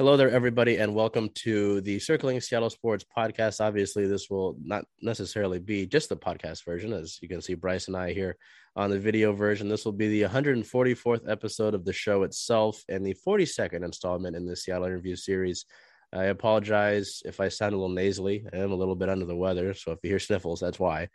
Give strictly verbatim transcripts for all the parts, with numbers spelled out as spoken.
Hello there, everybody, and welcome to the Circling Seattle Sports podcast. Obviously, this will not necessarily be just the podcast version. As you can see, Bryce and I here on the video version. This will be the one hundred forty-fourth episode of the show itself and the forty-second installment in the Seattle interview series. I apologize if I sound a little nasally. I am a little bit under the weather, so if you hear sniffles, that's why.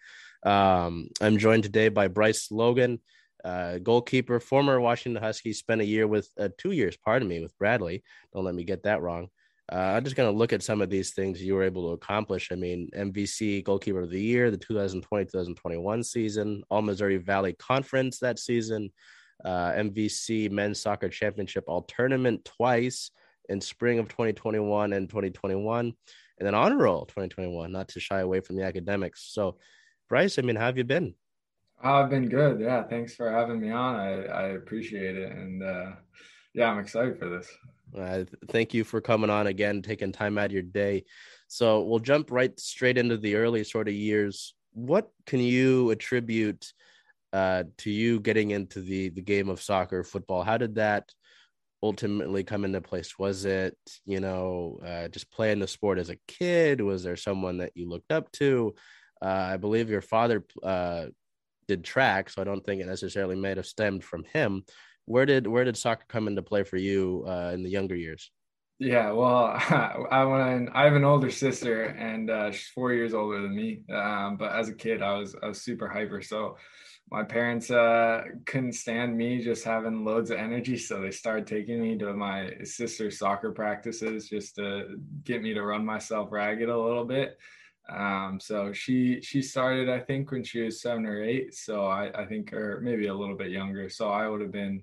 Um, I'm joined today by Bryce Logan, Uh, goalkeeper, former Washington Huskies, spent a year with uh, two years, pardon me, with Bradley. Don't let me get that wrong. Uh, I'm just going to look at some of these things you were able to accomplish. I mean, M V C goalkeeper of the year, the two thousand twenty, two thousand twenty-one season, all Missouri Valley Conference that season, uh, M V C men's soccer championship all tournament twice in spring of twenty twenty-one and twenty twenty-one, and then honor roll twenty twenty-one, not to shy away from the academics. So Bryce, I mean, how have you been? I've been good. Yeah. Thanks for having me on. I, I appreciate it. And uh, yeah, I'm excited for this. Uh, thank you for coming on again, taking time out of your day. So we'll jump right straight into the early sort of years. What can you attribute uh, to you getting into the, the game of soccer, football? How did that ultimately come into place? Was it, you know, uh, just playing the sport as a kid? Was there someone that you looked up to? Uh, I believe your father uh, did track, so I don't think it necessarily may have stemmed from him. Where did where did soccer come into play for you uh, in the younger years? Yeah, well, I when I, I have an older sister, and uh, she's four years older than me. Um, but as a kid, I was I was super hyper. So my parents uh, couldn't stand me just having loads of energy, so they started taking me to my sister's soccer practices just to get me to run myself ragged a little bit. Um, so she, she started, I think when she was seven or eight. So I, I think, or maybe a little bit younger. So I would have been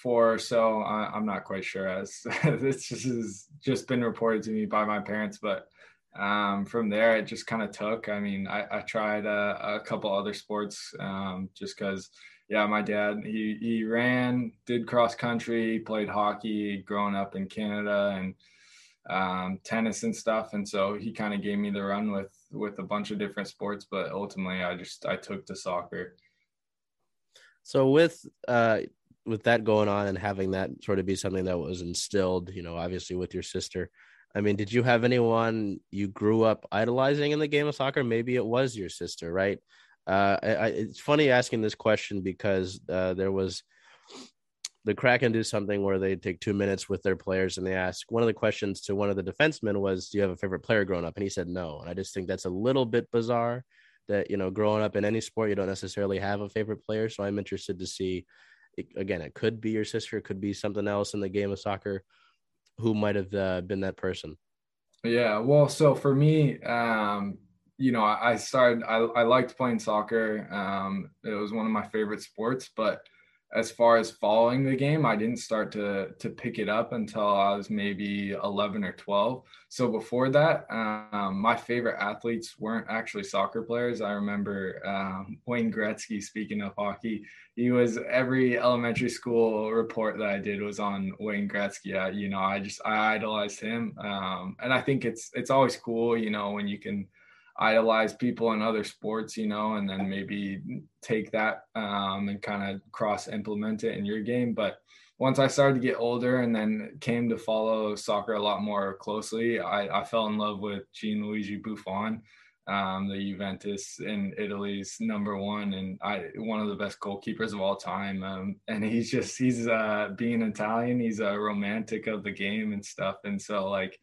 four or so. I, I'm not quite sure as this has just been reported to me by my parents, but, um, from there it just kind of took. I mean, I, I tried a, a couple other sports, um, just cause yeah, my dad, he, he ran, did cross country, played hockey growing up in Canada, and um tennis and stuff, and so he kind of gave me the run with with a bunch of different sports, but ultimately I just I took to soccer. So with uh with that going on and having that sort of be something that was instilled, you know, obviously with your sister, I mean, did you have anyone you grew up idolizing in the game of soccer? Maybe it was your sister, right? Uh I, I, it's funny asking this question because uh there was the Kraken do something where they take two minutes with their players, and they ask, one of the questions to one of the defensemen was, do you have a favorite player growing up? And he said, no. And I just think that's a little bit bizarre that, you know, growing up in any sport, you don't necessarily have a favorite player. So I'm interested to see, it, again, it could be your sister, it could be something else in the game of soccer. Who might've uh, been that person? Yeah. Well, so for me, um, you know, I, I started, I, I liked playing soccer. Um, it was one of my favorite sports, but as far as following the game, I didn't start to to pick it up until I was maybe eleven or twelve. So before that, um, my favorite athletes weren't actually soccer players. I remember um, Wayne Gretzky, speaking of hockey, he was every elementary school report that I did was on Wayne Gretzky. I, you know, I just, I idolized him. Um, and I think it's, it's always cool, you know, when you can idolize people in other sports, you know, and then maybe take that um, and kind of cross implement it in your game. But once I started to get older and then came to follow soccer a lot more closely, I, I fell in love with Gianluigi Buffon, um, the Juventus in Italy's number one, and I, one of the best goalkeepers of all time. Um, and he's just, he's uh, being Italian, he's a romantic of the game and stuff. And so like,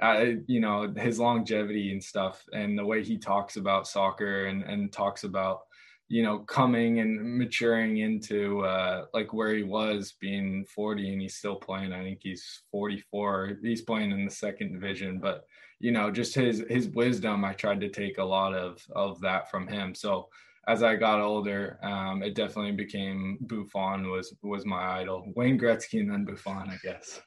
I, you know, his longevity and stuff and the way he talks about soccer and, and talks about, you know, coming and maturing into uh, like where he was being forty and he's still playing. I think he's forty-four. He's playing in the second division, but, you know, just his his wisdom, I tried to take a lot of of that from him. So as I got older, um, it definitely became Buffon was was my idol. Wayne Gretzky and then Buffon, I guess.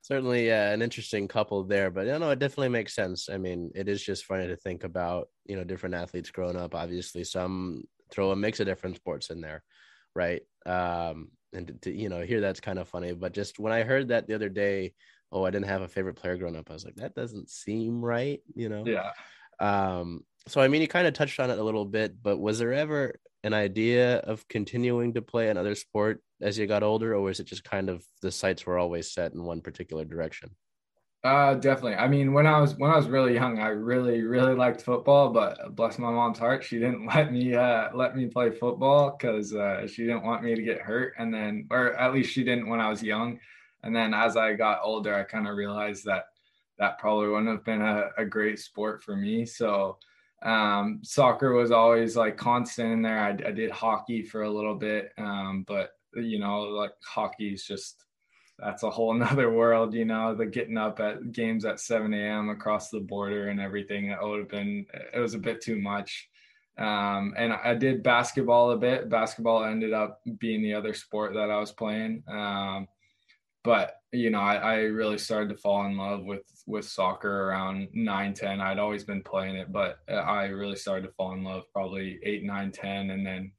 Certainly uh, an interesting couple there, but you know, it definitely makes sense. I mean, it is just funny to think about, you know, different athletes growing up. Obviously, some throw a mix of different sports in there, right? Um, and, to, to, you know, here that's kind of funny. But just when I heard that the other day, oh, I didn't have a favorite player growing up, I was like, that doesn't seem right, you know? Yeah. Um, so, I mean, you kind of touched on it a little bit, but was there ever an idea of continuing to play another sport as you got older, or was it just kind of the sights were always set in one particular direction? Uh, definitely. I mean, when I was, when I was really young, I really, really liked football, but bless my mom's heart, she didn't let me, uh, let me play football because, uh, she didn't want me to get hurt. And then, or at least she didn't when I was young. And then as I got older, I kind of realized that that probably wouldn't have been a, a great sport for me. So, um, soccer was always like constant in there. I, I did hockey for a little bit. Um, but you know, like hockey is just, that's a whole nother world, you know, the getting up at games at seven a.m. across the border and everything. It would have been, it was a bit too much. Um, and I did basketball a bit. Basketball ended up being the other sport that I was playing. Um, but, you know, I, I really started to fall in love with, with soccer around nine, ten. I'd always been playing it, but I really started to fall in love probably eight, nine, ten. And then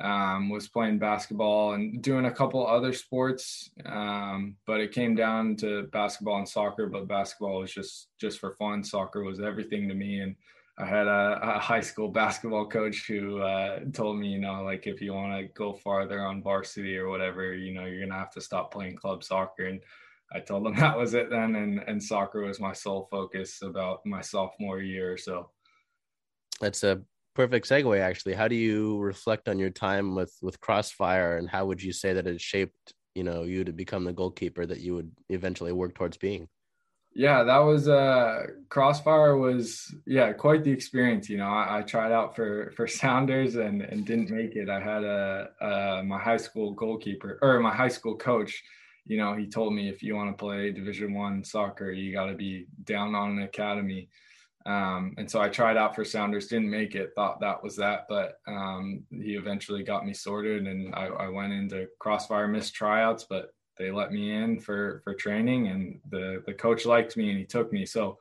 um was playing basketball and doing a couple other sports, um but it came down to basketball and soccer. But basketball was just just for fun. Soccer was everything to me. And I had a, a high school basketball coach who uh told me, you know, like, if you want to go farther on varsity or whatever, you know, you're gonna have to stop playing club soccer. And I told him that was it then, and and soccer was my sole focus about my sophomore year or so. That's a perfect segue, actually. How do you reflect on your time with, with Crossfire, and how would you say that it shaped, you know, you to become the goalkeeper that you would eventually work towards being? Yeah, that was uh, Crossfire was, yeah, quite the experience. You know, I, I tried out for, for Sounders and, and didn't make it. I had a, a my high school goalkeeper or my high school coach. You know, he told me, if you want to play Division One soccer, you got to be down on an academy. Um, and so I tried out for Sounders, didn't make it, thought that was that, but, um, he eventually got me sorted, and I, I went into Crossfire, missed tryouts, but they let me in for, for training, and the, the coach liked me and he took me. So,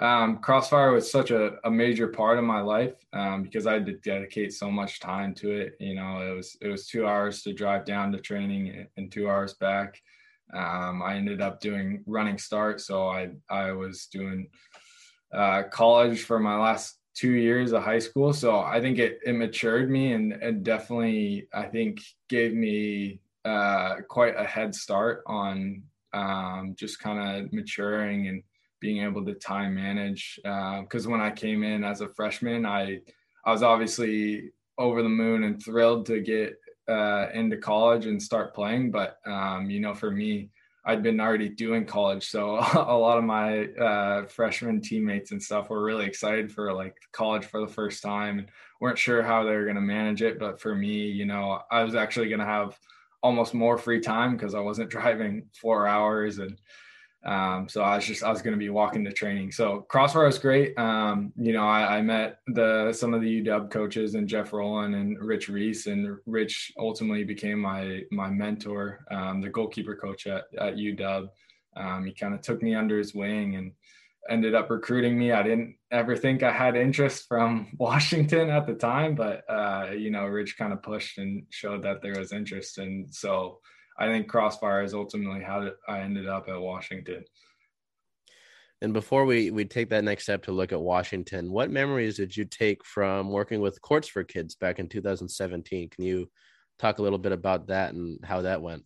um, Crossfire was such a, a major part of my life, um, because I had to dedicate so much time to it. You know, it was, it was two hours to drive down to training and two hours back. Um, I ended up doing running start. So I, I was doing uh college for my last two years of high school. So I think it, it matured me and, and definitely, I think, gave me uh quite a head start on um just kind of maturing and being able to time manage, because uh, when I came in as a freshman, I I was obviously over the moon and thrilled to get uh into college and start playing, but um you know, for me, I'd been already doing college. So a lot of my uh, freshman teammates and stuff were really excited for like college for the first time and weren't sure how they were going to manage it. But for me, you know, I was actually going to have almost more free time because I wasn't driving four hours. And um, so I was just, I was going to be walking to training. So Crossfire was great. Um, you know, I, I met the, some of the U W coaches and Jeff Rolland and Rich Reese, and Rich ultimately became my, my mentor, um, the goalkeeper coach at, at U W. Um, he kind of took me under his wing and ended up recruiting me. I didn't ever think I had interest from Washington at the time, but uh, you know, Rich kind of pushed and showed that there was interest. And so I think Crossfire is ultimately how I ended up at Washington. And before we, we take that next step to look at Washington, what memories did you take from working with Courts for Kids back in two thousand seventeen? Can you talk a little bit about that and how that went?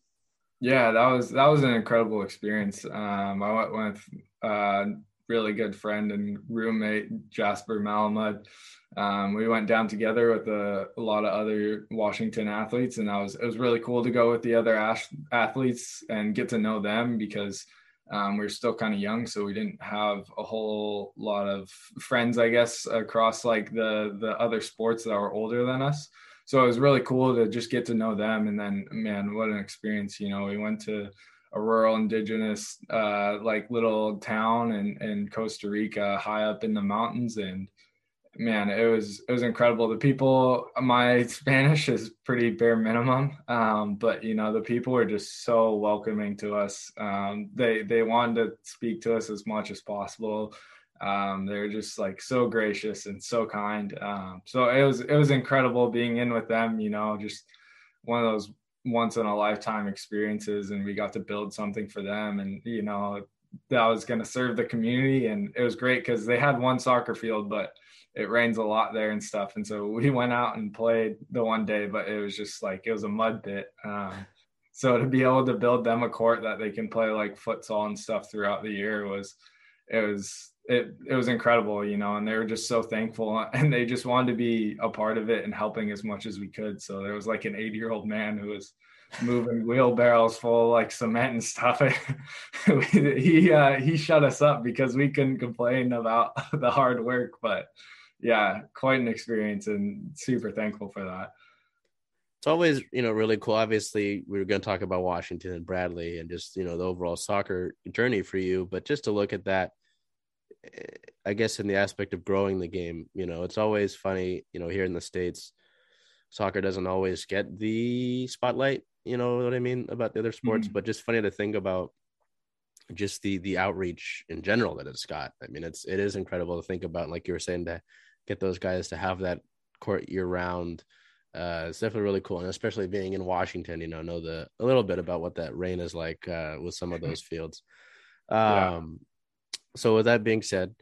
Yeah, that was that was an incredible experience. Um, I went with a really good friend and roommate, Jasper Malamud. Um, we went down together with a, a lot of other Washington athletes, and I was, it was really cool to go with the other ash- athletes and get to know them, because um, we were still kind of young. So we didn't have a whole lot of friends, I guess, across like the, the other sports that were older than us. So it was really cool to just get to know them. And then, man, what an experience. You know, we went to a rural indigenous, uh, like little town in, in Costa Rica, high up in the mountains, and man, it was it was incredible. The people, my Spanish is pretty bare minimum, um, but you know, the people were just so welcoming to us. Um, they they wanted to speak to us as much as possible. Um, they were just like so gracious and so kind. Um, so it was it was incredible being in with them. You know, just one of those once in a lifetime experiences, and we got to build something for them. And you know, that was going to serve the community. And it was great because they had one soccer field, but it rains a lot there and stuff. And so we went out and played the one day, but it was just like, it was a mud pit. Um, so to be able to build them a court that they can play like futsal and stuff throughout the year was, it was, it, it was incredible, you know, and they were just so thankful and they just wanted to be a part of it and helping as much as we could. So there was like an eighty year old man who was moving wheelbarrows full of like cement and stuff. he, uh, he shut us up because we couldn't complain about the hard work, but yeah, quite an experience and super thankful for that. It's always, you know, really cool. Obviously, we were going to talk about Washington and Bradley and just, you know, the overall soccer journey for you. But just to look at that, I guess in the aspect of growing the game, you know, it's always funny, you know, here in the States, soccer doesn't always get the spotlight, you know what I mean, about the other sports. Mm-hmm. But just funny to think about just the the outreach in general that it's got. I mean, it's it is incredible to think about, like you were saying, to get those guys to have that court year round. Uh, it's definitely really cool. And especially being in Washington, you know, know the, a little bit about what that rain is like uh, with some of those fields. Um, yeah. So with that being said,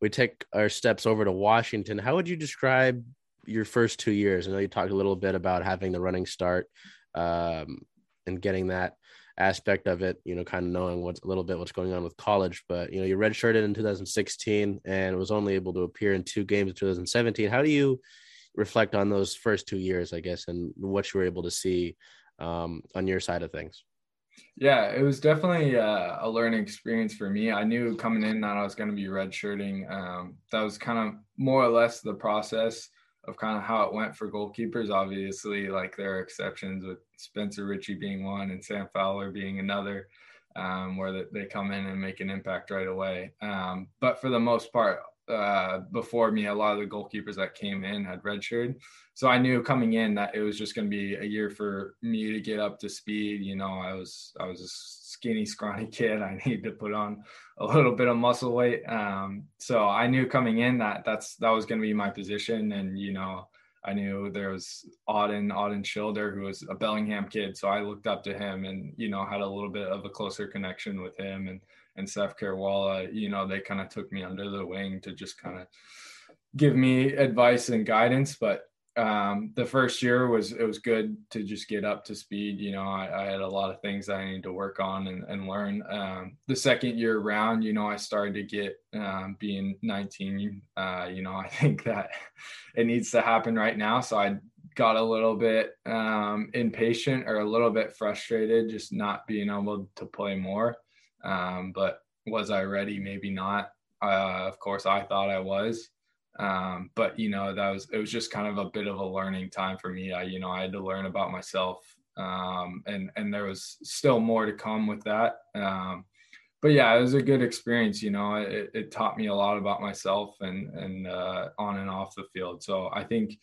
we take our steps over to Washington. How would you describe your first two years? I know you talked a little bit about having the running start um, and getting that aspect of it, you know, kind of knowing what's a little bit what's going on with college, but, you know, you redshirted in two thousand sixteen and was only able to appear in two games in two thousand seventeen. How do you reflect on those first two years, I guess, and what you were able to see um, on your side of things? Yeah, it was definitely uh, a learning experience for me. I knew coming in that I was going to be redshirting. Um, that was kind of more or less the process of kind of how it went for goalkeepers. Obviously, like there are exceptions with Spencer Ritchie being one and Sam Fowler being another, um, where they come in and make an impact right away. Um, but for the most part, uh, before me, a lot of the goalkeepers that came in had redshirted. So I knew coming in that it was just going to be a year for me to get up to speed. You know, I was, I was a skinny, scrawny kid. I needed to put on a little bit of muscle weight. Um, so I knew coming in that that's, that was going to be my position. And, you know, I knew there was Auden, Auden Schilder, who was a Bellingham kid. So I looked up to him and, you know, had a little bit of a closer connection with him and, and Seth Carawalla. You know, they kind of took me under the wing to just kind of give me advice and guidance. But um, the first year was, it was good to just get up to speed. You know, I, I had a lot of things that I needed to work on and, and learn. Um, the second year round, you know, I started to get, um, being nineteen, uh, you know, I think that it needs to happen right now. So I got a little bit um, impatient or a little bit frustrated, just not being able to play more. Um, but was I ready? Maybe not. Uh, of course I thought I was. Um, but you know, that was, it was just kind of a bit of a learning time for me. I, you know, I had to learn about myself. Um, and, and there was still more to come with that. Um, but yeah, it was a good experience. You know, it, it taught me a lot about myself and, and, uh, on and off the field. So I think,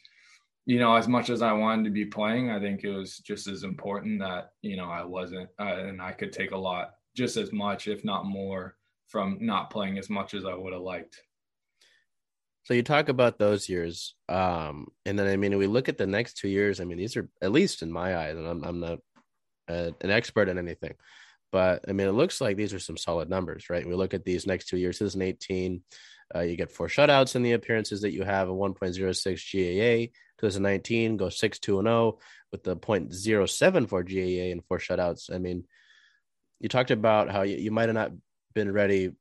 you know, as much as I wanted to be playing, I think it was just as important that, you know, I wasn't, uh, and I could take a lot, just as much, if not more, from not playing as much as I would have liked. So you talk about those years. Um, and then, I mean, we look at the next two years. I mean, these are, at least in my eyes, and I'm, I'm not a, an expert in anything, but I mean, it looks like these are some solid numbers, right? We look at these next two years, twenty eighteen, uh, you get four shutouts in the appearances that you have, a one point oh six G A A, twenty nineteen, go six two oh with the point oh seven four G A A and four shutouts. I mean, you talked about how you, you might have not been ready,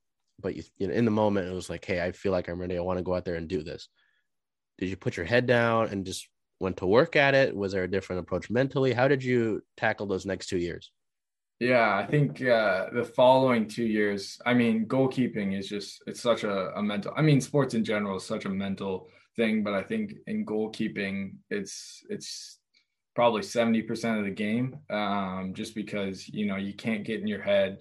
but you, you know, in the moment, it was like, hey, I feel like I'm ready. I want to go out there and do this. Did you put your head down and just went to work at it? Was there a different approach mentally? How did you tackle those next two years? Yeah, I think uh, the following two years, I mean, goalkeeping is just, it's such a, a mental, I mean, sports in general is such a mental thing, but I think in goalkeeping, it's, it's, probably seventy percent of the game, um, just because, you know, you can't get in your head.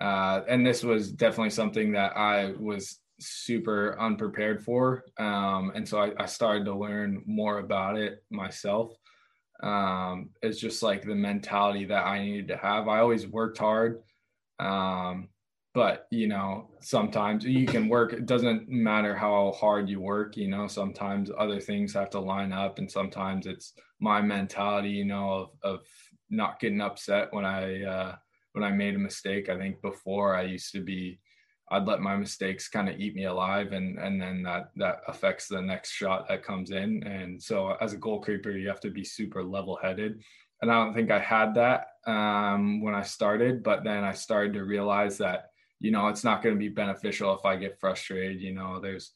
Uh, and this was definitely something that I was super unprepared for. Um, and so I, I started to learn more about it myself. Um, it's just like the mentality that I needed to have. I always worked hard. Um, but, you know, sometimes you can work, it doesn't matter how hard you work, you know, sometimes other things have to line up. And sometimes it's my mentality, you know, of, of not getting upset when I, uh, when I made a mistake. I think before I used to be, I'd let my mistakes kind of eat me alive, and and then that that affects the next shot that comes in. And so as a goalkeeper, you have to be super level-headed. And I don't think I had that um, when I started, but then I started to realize that, you know, it's not going to be beneficial if I get frustrated. You know, there's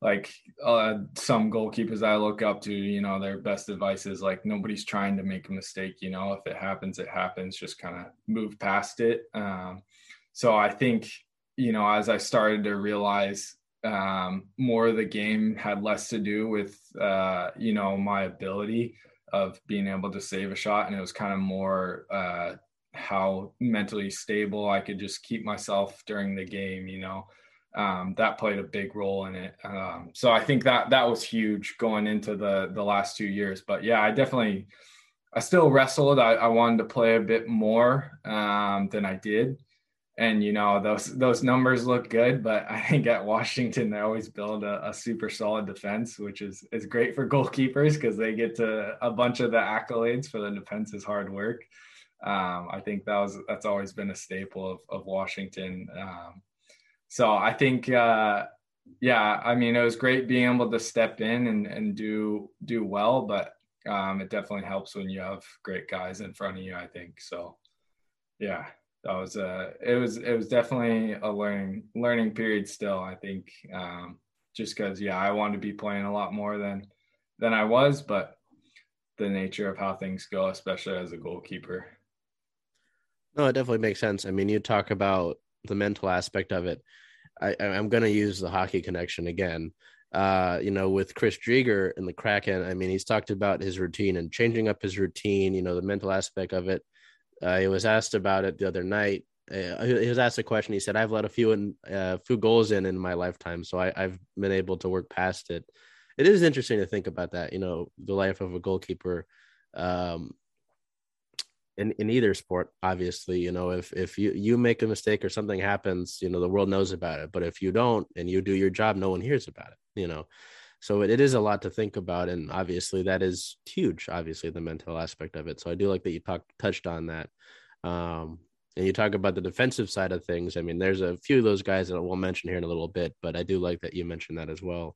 like uh, some goalkeepers I look up to, you know, their best advice is like, nobody's trying to make a mistake. You know, if it happens, it happens, just kind of move past it. Um, so I think, you know, as I started to realize um, more of the game had less to do with, uh, you know, my ability of being able to save a shot. And it was kind of more uh, how mentally stable I could just keep myself during the game, you know, um, that played a big role in it. Um, so I think that that was huge going into the the last two years. But yeah, I definitely, I still wrestled. I, I wanted to play a bit more um, than I did. And, you know, those those numbers look good, but I think at Washington, they always build a, a super solid defense, which is, is great for goalkeepers because they get to a bunch of the accolades for the defense's hard work. Um, I think that was that's always been a staple of, of Washington. Um, so I think, uh, yeah, I mean, it was great being able to step in and, and do do well, but um, it definitely helps when you have great guys in front of you, I think. So, yeah. That was a, it was, it was definitely a learning, learning period still, I think, um, just cause yeah, I wanted to be playing a lot more than, than I was, but the nature of how things go, especially as a goalkeeper. No, it definitely makes sense. I mean, you talk about the mental aspect of it. I, I'm going to use the hockey connection again, uh, you know, with Chris Drieger and the Kraken. I mean, he's talked about his routine and changing up his routine, you know, the mental aspect of it. Uh, he was asked about it the other night. Uh, he was asked a question. He said, I've let a few in, uh, few goals in in my lifetime, so I, I've been able to work past it. It is interesting to think about that, you know, the life of a goalkeeper um, in, in either sport, obviously. You know, if, if you, you make a mistake or something happens, you know, the world knows about it. But if you don't and you do your job, no one hears about it, you know. So it, it is a lot to think about, and obviously that is huge, obviously, the mental aspect of it. So I do like that you talk, touched on that. Um, and you talk about the defensive side of things. I mean, there's a few of those guys that we'll mention here in a little bit, but I do like that you mentioned that as well.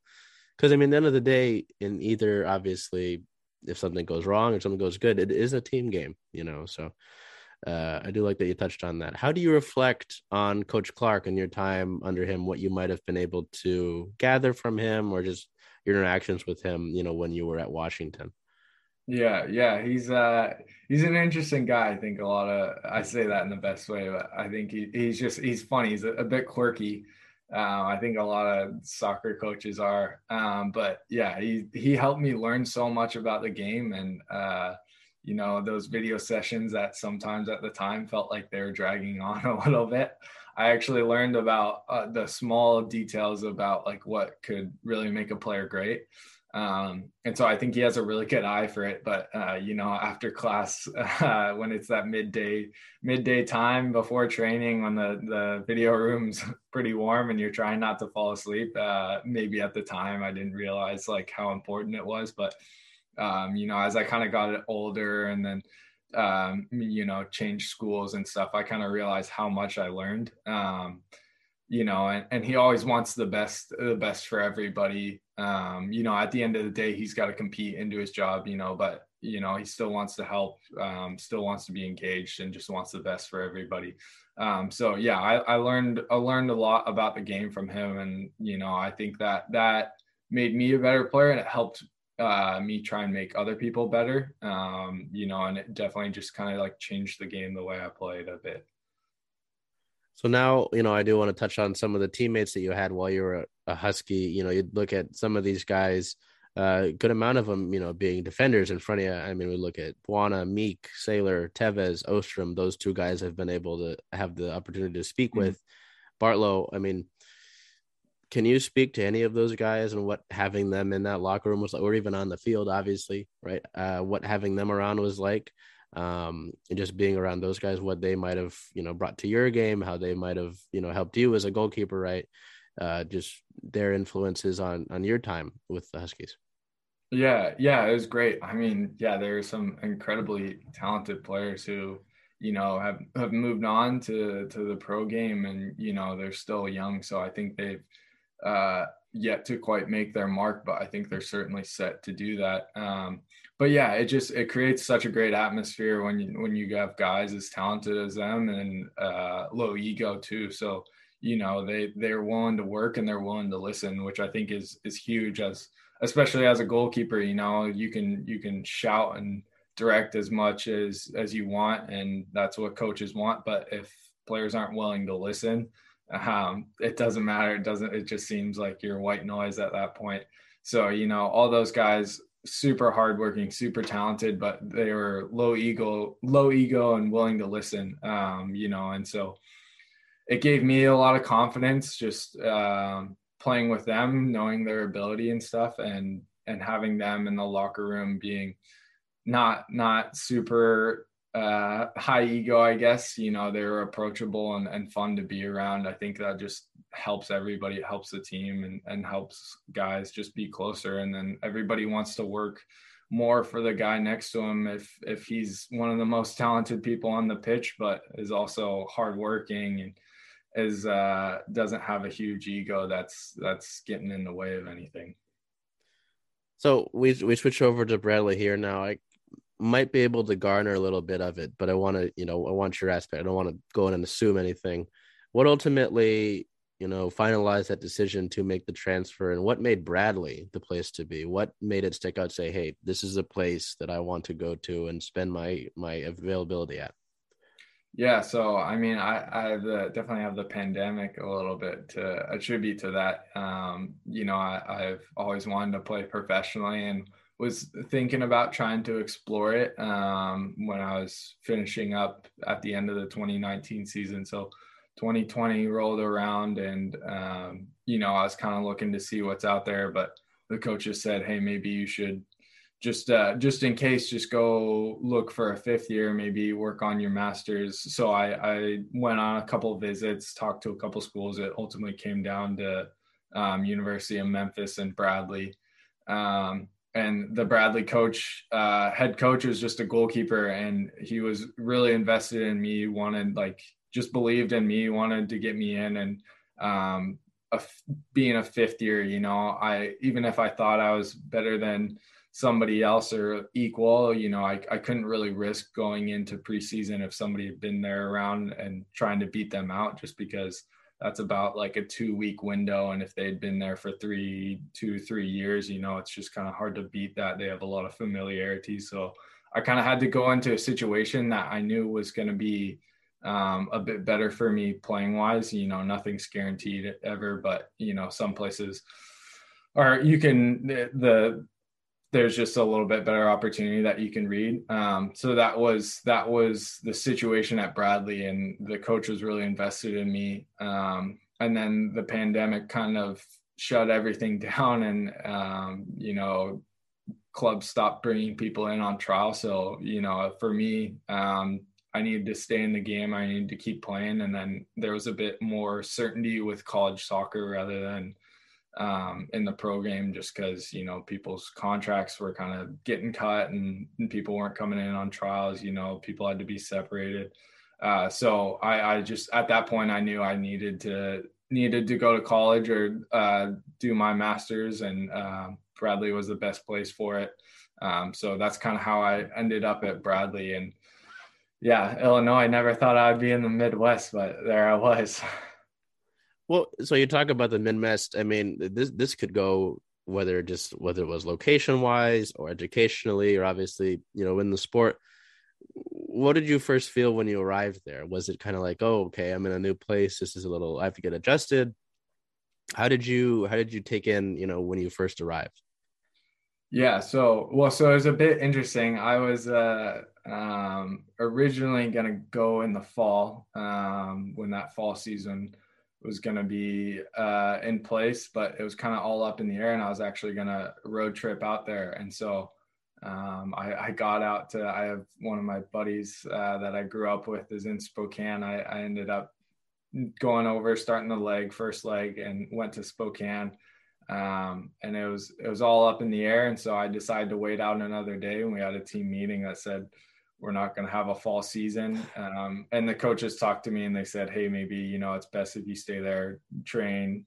Because, I mean, at the end of the day, in either, obviously, if something goes wrong or something goes good, it is a team game, you know. So uh, I do like that you touched on that. How do you reflect on Coach Clark and your time under him, what you might have been able to gather from him or just your interactions with him, you know, when you were at Washington? Yeah. Yeah. He's uh he's an interesting guy. I think a lot of, I say that in the best way, but I think he, he's just, he's funny. He's a, a bit quirky. Uh, I think a lot of soccer coaches are, um, but yeah, he, he helped me learn so much about the game. And, uh, you know, those video sessions that sometimes at the time felt like they were dragging on a little bit. I actually learned about uh, the small details about like what could really make a player great. Um, and so I think he has a really good eye for it. But, uh, you know, after class, uh, when it's that midday, midday time before training, when the, the video room's pretty warm and you're trying not to fall asleep, uh, maybe at the time I didn't realize like how important it was. But, um, you know, as I kind of got older and then um you know change schools and stuff, I kind of realized how much I learned. Um you know and, and he always wants the best the best for everybody. Um you know at the end of the day, he's got to compete and do his job, you know but you know he still wants to help, um still wants to be engaged, and just wants the best for everybody. Um so yeah, I, I learned I learned a lot about the game from him, and you know I think that that made me a better player, and it helped uh me try and make other people better. Um you know and it definitely just kind of like changed the game the way I played a bit. So now, you know I do want to touch on some of the teammates that you had while you were a, a Husky. You know you'd look at some of these guys, uh good amount of them, you know being defenders in front of you. I mean, we look at Buana, Meek, Sailor, Tevez, Ostrom. Those two guys have been able to have the opportunity to speak mm-hmm. with Bartlow. I mean, can you speak to any of those guys and what having them in that locker room was like, or even on the field, obviously, right? Uh, what having them around was like, um, and just being around those guys, what they might have, you know, brought to your game, how they might have, you know, helped you as a goalkeeper, right? Uh, just their influences on on your time with the Huskies. Yeah, yeah, it was great. I mean, yeah, there were some incredibly talented players who, you know, have, have moved on to, to the pro game, and, you know, they're still young. So I think they've uh, yet to quite make their mark, but I think they're certainly set to do that. Um, but yeah, it just, it creates such a great atmosphere when you, when you have guys as talented as them, and uh, low ego too. So, you know, they, they're willing to work and they're willing to listen, which I think is, is huge, as, especially as a goalkeeper. You know, you can, you can shout and direct as much as as you want, and that's what coaches want, but if players aren't willing to listen, um it doesn't matter. It doesn't it just seems like you're white noise at that point. So, you know, all those guys, super hardworking, super talented, but they were low ego low ego and willing to listen, um you know, and so it gave me a lot of confidence, just um playing with them, knowing their ability and stuff, and and having them in the locker room being not not super uh high ego, I guess. You know, they were approachable and, and fun to be around. I think that just helps everybody. It helps the team and, and helps guys just be closer, and then everybody wants to work more for the guy next to him if if he's one of the most talented people on the pitch, but is also hardworking and is uh doesn't have a huge ego that's that's getting in the way of anything. So we we switch over to Bradley here now. I might be able to garner a little bit of it, but I want to, you know, I want your aspect. I don't want to go in and assume anything. What ultimately, you know, finalized that decision to make the transfer, and what made Bradley the place to be? What made it stick out, say, hey, this is the place that I want to go to and spend my, my availability at? Yeah. So, I mean, I, I have the, definitely have the pandemic a little bit to attribute to that. Um, you know, I, I've always wanted to play professionally and was thinking about trying to explore it um, when I was finishing up at the end of the twenty nineteen season. So twenty twenty rolled around, and, um, you know, I was kind of looking to see what's out there, but the coaches said, hey, maybe you should just, uh, just in case, just go look for a fifth year, maybe work on your master's. So I, I went on a couple of visits, talked to a couple of schools. It ultimately came down to um, University of Memphis and Bradley. Um, and the Bradley coach, uh, head coach, was just a goalkeeper, and he was really invested in me, wanted, like, just believed in me, wanted to get me in. And um, a, being a fifth year, you know, I, even if I thought I was better than somebody else or equal, you know, I, I couldn't really risk going into preseason if somebody had been there around and trying to beat them out, just because that's about like a two week window. And if they'd been there for three, two, three years, you know, it's just kind of hard to beat that. They have a lot of familiarity. So I kind of had to go into a situation that I knew was going to be um, a bit better for me playing wise. You know, nothing's guaranteed ever, but, you know, some places are, you can, the, the there's just a little bit better opportunity that you can read. Um, so that was, that was the situation at Bradley, and the coach was really invested in me. Um, and then the pandemic kind of shut everything down, and, um, you know, clubs stopped bringing people in on trial. So, you know, for me, um, I needed to stay in the game. I needed to keep playing. And then there was a bit more certainty with college soccer rather than um in the program, just because, you know, people's contracts were kind of getting cut, and, and people weren't coming in on trials. You know, people had to be separated, uh so I, I just at that point I knew I needed to needed to go to college or uh do my master's, and uh, Bradley was the best place for it. Um so that's kind of how I ended up at Bradley. And yeah, Illinois, never thought I'd be in the Midwest, but there I was. Well, so you talk about the Midwest. I mean, this this could go whether just whether it was location wise or educationally, or obviously, you know, in the sport. What did you first feel when you arrived there? Was it kind of like, oh, okay, I'm in a new place. This is a little, I have to get adjusted. How did you how did you take in, you know, when you first arrived? Yeah, so well, so it was a bit interesting. I was uh, um, originally going to go in the fall um, when that fall season was going to be uh, in place, but it was kind of all up in the air, and I was actually going to road trip out there. And so um, I, I got out to, I have one of my buddies uh, that I grew up with is in Spokane. I, I ended up going over, starting the leg, first leg, and went to Spokane. Um, and it was, it was all up in the air. And so I decided to wait out another day, and we had a team meeting that said, we're not going to have a fall season. Um, and the coaches talked to me and they said, hey, maybe, you know, it's best if you stay there, train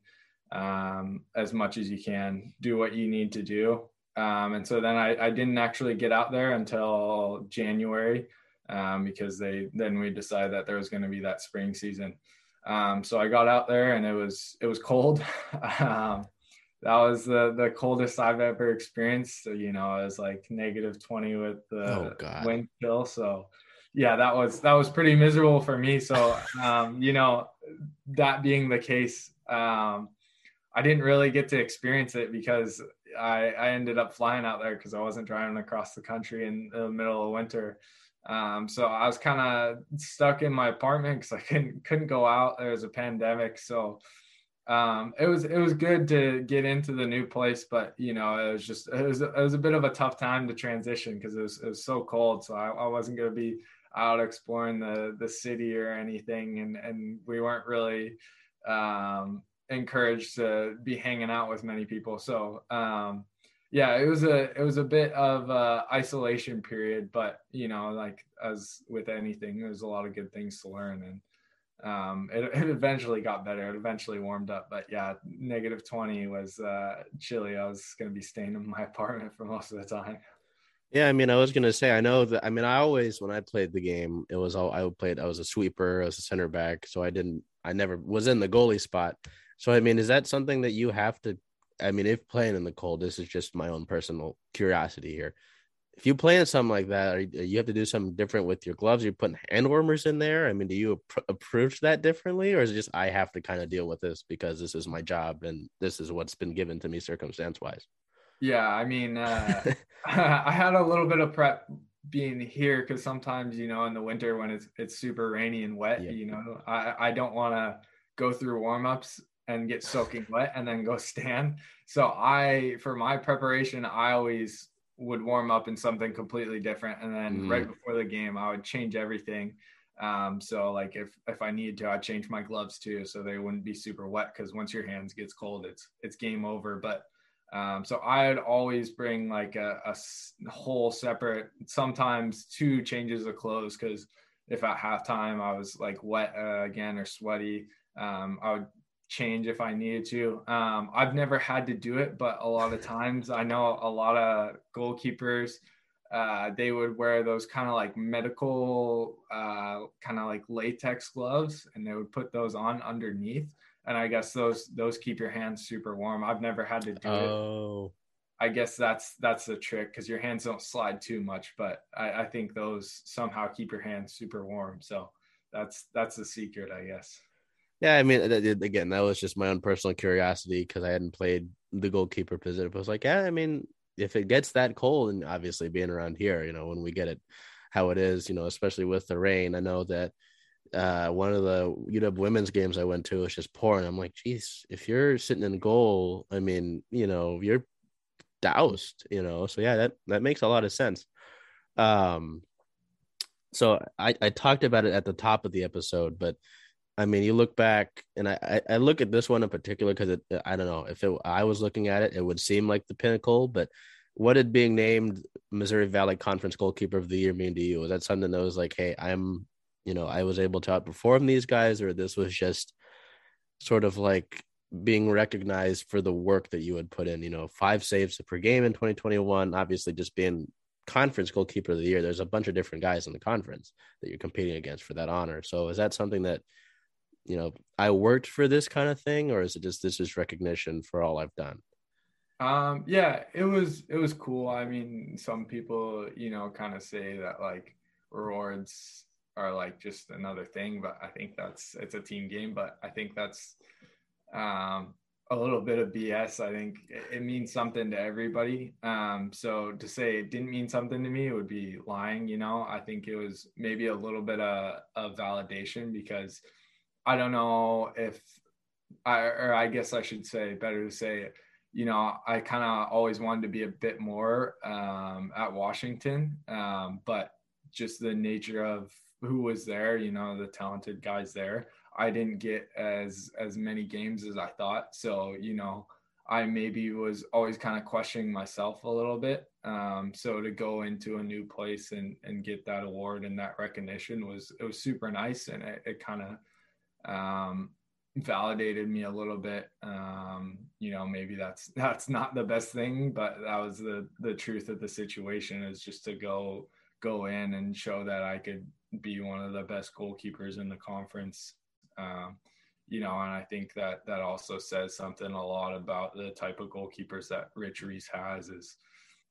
um, as much as you can, do what you need to do. Um, and so then I, I didn't actually get out there until January um, because they, then we decided that there was going to be that spring season. Um, so I got out there and it was, it was cold. um, that was the, the coldest I've ever experienced. So, you know, it was like negative twenty with the oh, God. wind chill. So yeah, that was, that was pretty miserable for me. So, um, you know, that being the case, um, I didn't really get to experience it because I, I ended up flying out there because I wasn't driving across the country in the middle of winter. Um, so I was kind of stuck in my apartment because I couldn't, couldn't go out. There was a pandemic. So, um, it was, it was good to get into the new place, but you know, it was just, it was, it was a bit of a tough time to transition because it was, it was so cold. So I, I wasn't going to be out exploring the, the city or anything. And, and we weren't really, um, encouraged to be hanging out with many people. So, um, yeah, it was a, it was a bit of a isolation period, but you know, like as with anything, there's a lot of good things to learn and, um, it, it eventually got better. It eventually warmed up, but yeah, negative twenty was, uh, chilly. I was going to be staying in my apartment for most of the time. Yeah. I mean, I was going to say, I know that, I mean, I always, when I played the game, it was all, I played, I was a sweeper, I was a center back. So I didn't, I never was in the goalie spot. So, I mean, is that something that you have to, I mean, if playing in the cold, this is just my own personal curiosity here. If you play in something like that, are you, you have to do something different with your gloves. You're putting hand warmers in there. I mean, do you ap- approach that differently? Or is it just, I have to kind of deal with this because this is my job and this is what's been given to me circumstance wise. Yeah. I mean, uh, I had a little bit of prep being here because sometimes, you know, in the winter when it's, it's super rainy and wet, yeah. you know, I, I don't want to go through warmups and get soaking wet and then go stand. So I, for my preparation, I always would warm up in something completely different. And then mm. right before the game, I would change everything. Um, so like if, if I needed to, I'd change my gloves too, so they wouldn't be super wet. Cause once your hands gets cold, it's, it's game over. But, um, so I would always bring like a, a whole separate, sometimes two changes of clothes. Cause if at halftime I was like wet uh, again or sweaty, um, I would change if I needed to. Um, I've never had to do it, but a lot of times I know a lot of goalkeepers, uh, they would wear those kind of like medical, uh, kind of like latex gloves, and they would put those on underneath. And I guess those, those keep your hands super warm. I've never had to do oh. it. I guess that's, that's the trick. Cause your hands don't slide too much, but I, I think those somehow keep your hands super warm. So that's, that's the secret, I guess. Yeah, I mean, again, that was just my own personal curiosity because I hadn't played the goalkeeper position. I was like, yeah, I mean, if it gets that cold, and obviously being around here, you know, when we get it how it is, you know, especially with the rain, I know that uh, one of the U W women's games I went to was just pouring. I'm like, geez, if you're sitting in goal, I mean, you know, you're doused, you know. So, yeah, that, that makes a lot of sense. Um, so I, I talked about it at the top of the episode, but I mean, you look back, and I, I look at this one in particular because I don't know if it, I was looking at it, it would seem like the pinnacle. But what did being named Missouri Valley Conference Goalkeeper of the Year mean to you? Was that something that was like, hey, I'm, you know, I was able to outperform these guys, or this was just sort of like being recognized for the work that you had put in? You know, five saves per game in twenty twenty-one, obviously just being Conference Goalkeeper of the Year. There's a bunch of different guys in the conference that you're competing against for that honor. So is that something that, you know, I worked for this kind of thing, or is it just, this is recognition for all I've done? Um, yeah, it was, it was cool. I mean, some people, you know, kind of say that like rewards are like just another thing, but I think that's, it's a team game, but I think that's um, a little bit of B S. I think it, it means something to everybody. Um, so to say it didn't mean something to me, it would be lying. You know, I think it was maybe a little bit of, of validation because I don't know if I, or I guess I should say better to say, you know, I kind of always wanted to be a bit more um, at Washington, um, but just the nature of who was there, you know, the talented guys there, I didn't get as, as many games as I thought. So, you know, I maybe was always kind of questioning myself a little bit. Um, so to go into a new place and, and get that award and that recognition was, it was super nice. And it, it kind of um, validated me a little bit. Um, you know, maybe that's, that's not the best thing, but that was the, the truth of the situation, is just to go, go in and show that I could be one of the best goalkeepers in the conference. Um, You know, and I think that that also says something a lot about the type of goalkeepers that Rich Reese has. Is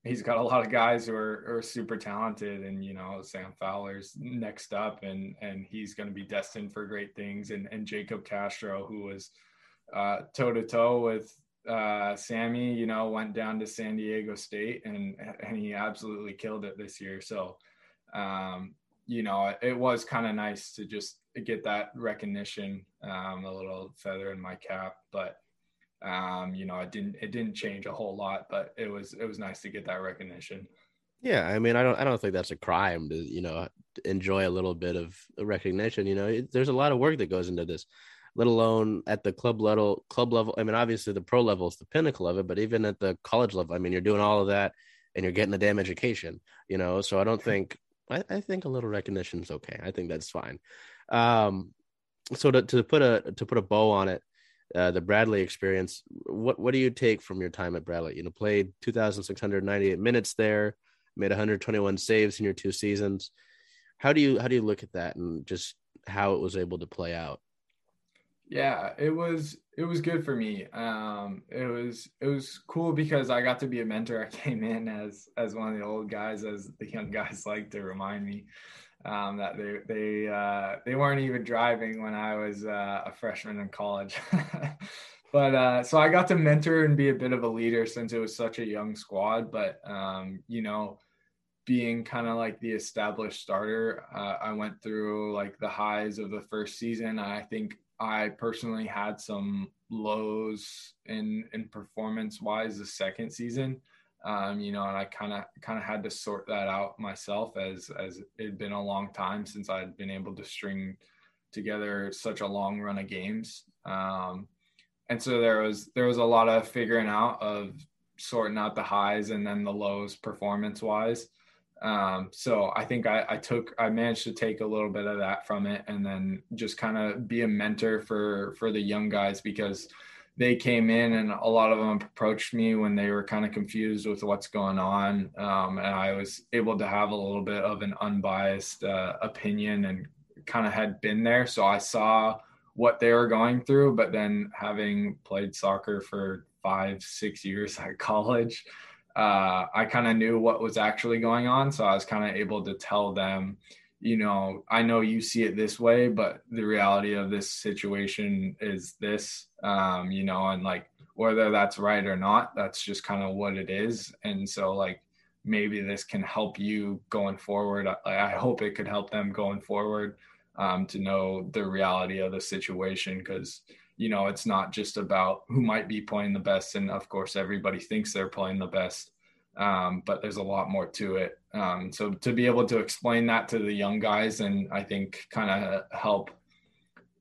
he's got a lot of guys who are, are super talented, and, you know, Sam Fowler's next up, and and he's going to be destined for great things. And and Jacob Castro, who was uh, toe-to-toe with uh, Sammy, you know, went down to San Diego State, and and he absolutely killed it this year. So, um, you know, it, it was kind of nice to just get that recognition, um, a little feather in my cap, but, um, you know, it didn't, it didn't change a whole lot, but it was, it was nice to get that recognition. Yeah. I mean, I don't, I don't think that's a crime to, you know, enjoy a little bit of recognition. You know, it, there's a lot of work that goes into this, let alone at the club level, club level. I mean, obviously the pro level is the pinnacle of it, but even at the college level, I mean, you're doing all of that and you're getting a damn education, you know? So I don't think, I, I think a little recognition is okay. I think that's fine. Um, so to, to put a, to put a bow on it, uh, the Bradley experience, what, what do you take from your time at Bradley? You know, played two thousand six hundred ninety-eight minutes there, made one hundred twenty-one saves in your two seasons. How do you, how do you look at that and just how it was able to play out? Yeah, it was, it was good for me. Um, it was, it was cool because I got to be a mentor. I came in as, as one of the old guys, as the young guys like to remind me. Um, that they they uh, they weren't even driving when I was uh, a freshman in college. But uh, so I got to mentor and be a bit of a leader since it was such a young squad. But, um, you know, being kind of like the established starter, uh, I went through like the highs of the first season. I think I personally had some lows in, in performance wise the second season. Um, you know, and I kind of kind of had to sort that out myself, as as it had been a long time since I had been able to string together such a long run of games. Um, and so there was there was a lot of figuring out, of sorting out the highs and then the lows performance wise. Um, so I think I, I took I managed to take a little bit of that from it, and then just kind of be a mentor for for the young guys, because they came in and a lot of them approached me when they were kind of confused with what's going on. Um, and I was able to have a little bit of an unbiased uh, opinion, and kind of had been there. So I saw what they were going through, but then having played soccer for five, six years at college, uh, I kind of knew what was actually going on. So I was kind of able to tell them, you know, I know you see it this way, but the reality of this situation is this, um, you know, and like, whether that's right or not, that's just kind of what it is. And so like, maybe this can help you going forward. I, I hope it could help them going forward, um, to know the reality of the situation. 'Cause, you know, it's not just about who might be playing the best. And of course, everybody thinks they're playing the best. Um, but there's a lot more to it. Um, so to be able to explain that to the young guys, and I think kind of help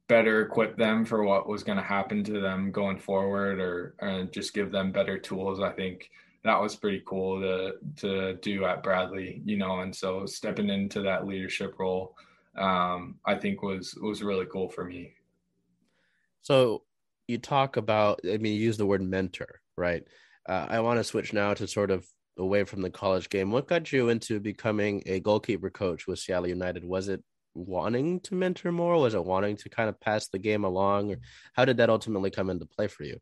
better equip them for what was going to happen to them going forward, or, or just give them better tools. I think that was pretty cool to to do at Bradley, you know, and so stepping into that leadership role, um, I think was, was really cool for me. So you talk about, I mean, you use the word mentor, right? Uh, I want to switch now to sort of away from the college game. What got you into becoming a goalkeeper coach with Seattle United? Was it wanting to mentor more? Was it wanting to kind of pass the game along? Or how did that ultimately come into play for you?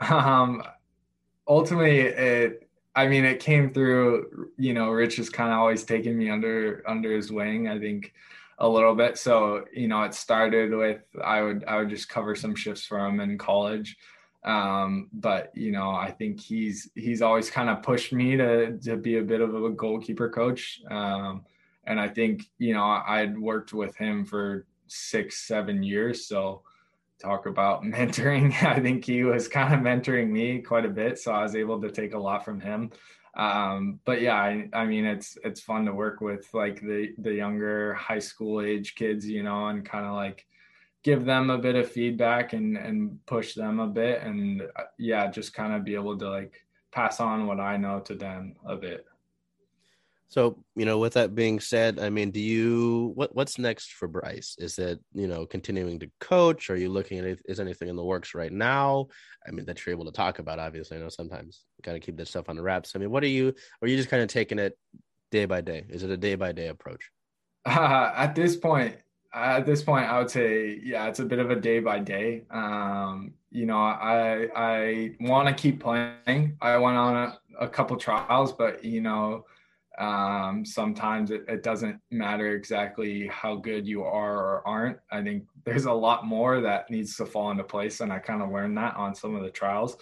Um, ultimately, it, I mean, it came through, you know, Rich has kind of always taken me under, under his wing, I think, a little bit. So, you know, it started with, I would, I would just cover some shifts for him in college. Um, but, you know, I think he's, he's always kind of pushed me to, to be a bit of a goalkeeper coach. Um, and I think, you know, I had worked with him for six, seven years. So talk about mentoring. I think he was kind of mentoring me quite a bit. So I was able to take a lot from him. Um, but yeah, I, I mean, it's, it's fun to work with like the, the younger high school age kids, you know, and kind of like give them a bit of feedback and, and push them a bit. And yeah, just kind of be able to like pass on what I know to them a bit. So, you know, with that being said, I mean, do you, what, what's next for Bryce? Is it, you know, continuing to coach? Are you looking at it? Is anything in the works right now? I mean, that you're able to talk about, obviously. I know sometimes you got to keep this stuff under wraps. I mean, what are you, are you just kind of taking it day by day? Is it a day by day approach? Uh, at this point, at this point, I would say, yeah, it's a bit of a day by day. Um, you know, I, I want to keep playing. I went on a, a couple trials, but you know, um sometimes it, it doesn't matter exactly how good you are or aren't. I think there's a lot more that needs to fall into place, and I kind of learned that on some of the trials.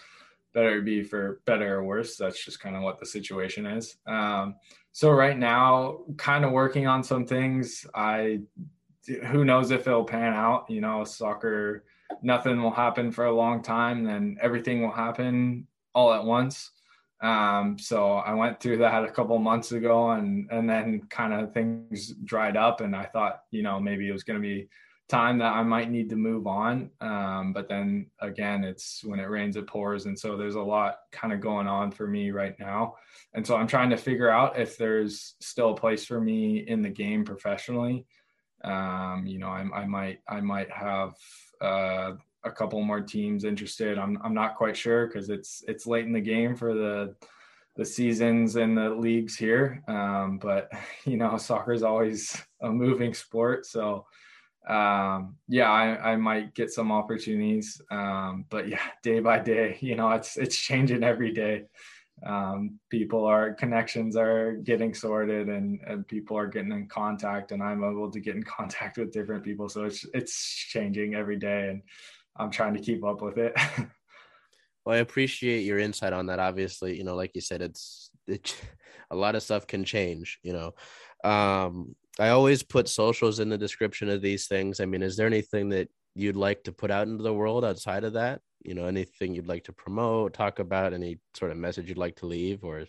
Better be for better or worse, that's just kind of what the situation is. Um so right now, kind of working on some things. I who knows if it'll pan out. You know, soccer, nothing will happen for a long time, then everything will happen all at once. Um, so I went through that a couple months ago, and, and then kind of things dried up, and I thought, you know, maybe it was going to be time that I might need to move on. Um, but then again, it's when it rains, it pours. And so there's a lot kind of going on for me right now. And so I'm trying to figure out if there's still a place for me in the game professionally. Um, you know, I, I might, I might have, uh, a couple more teams interested. I'm I'm not quite sure because it's it's late in the game for the the seasons and the leagues here. Um, but you know, soccer is always a moving sport. So um, yeah, I, I might get some opportunities. Um, but yeah, day by day, you know, it's it's changing every day. Um, people are connections are getting sorted, and, and people are getting in contact, and I'm able to get in contact with different people. So it's it's changing every day, and I'm trying to keep up with it. Well, I appreciate your insight on that. Obviously, you know, like you said, it's, it's a lot of stuff can change, you know. Um, I always put socials in the description of these things. I mean, is there anything that you'd like to put out into the world outside of that? You know, anything you'd like to promote, talk about, any sort of message you'd like to leave, or?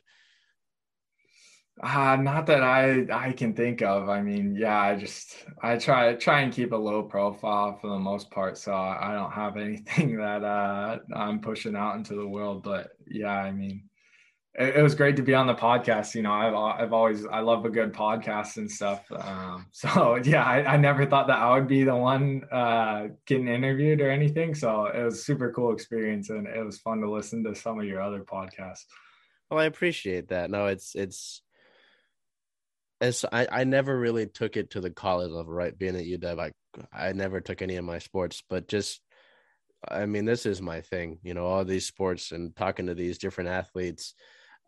Uh, not that I, I can think of. I mean, yeah, I just, I try, try and keep a low profile for the most part. So I don't have anything that uh, I'm pushing out into the world, but yeah, I mean, it, it was great to be on the podcast. You know, I've, I've always, I love a good podcast and stuff. Um, so yeah, I, I never thought that I would be the one uh, getting interviewed or anything. So it was a super cool experience, and it was fun to listen to some of your other podcasts. Well, I appreciate that. No, it's, it's, As I, I never really took it to the college level, right? Being at U W, I, I never took any of my sports, but just, I mean, this is my thing, you know, all these sports and talking to these different athletes.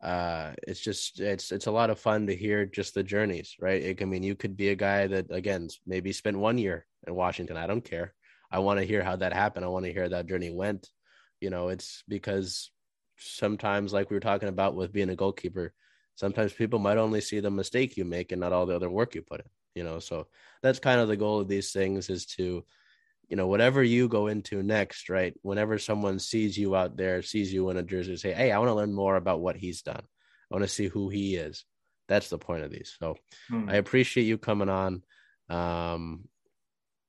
Uh, it's just, it's, it's a lot of fun to hear just the journeys, right? It, I mean, you could be a guy that, again, maybe spent one year in Washington. I don't care. I want to hear how that happened. I want to hear how that journey went. You know, it's because sometimes, like we were talking about with being a goalkeeper, sometimes people might only see the mistake you make and not all the other work you put in, you know? So that's kind of the goal of these things, is to, you know, whatever you go into next, right? Whenever someone sees you out there, sees you in a jersey, say, hey, I want to learn more about what he's done. I want to see who he is. That's the point of these. So hmm. I appreciate you coming on. Um,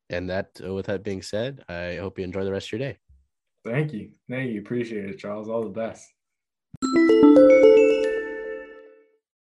and that, with that being said, I hope you enjoy the rest of your day. Thank you. Thank you. Appreciate it, Charles. All the best.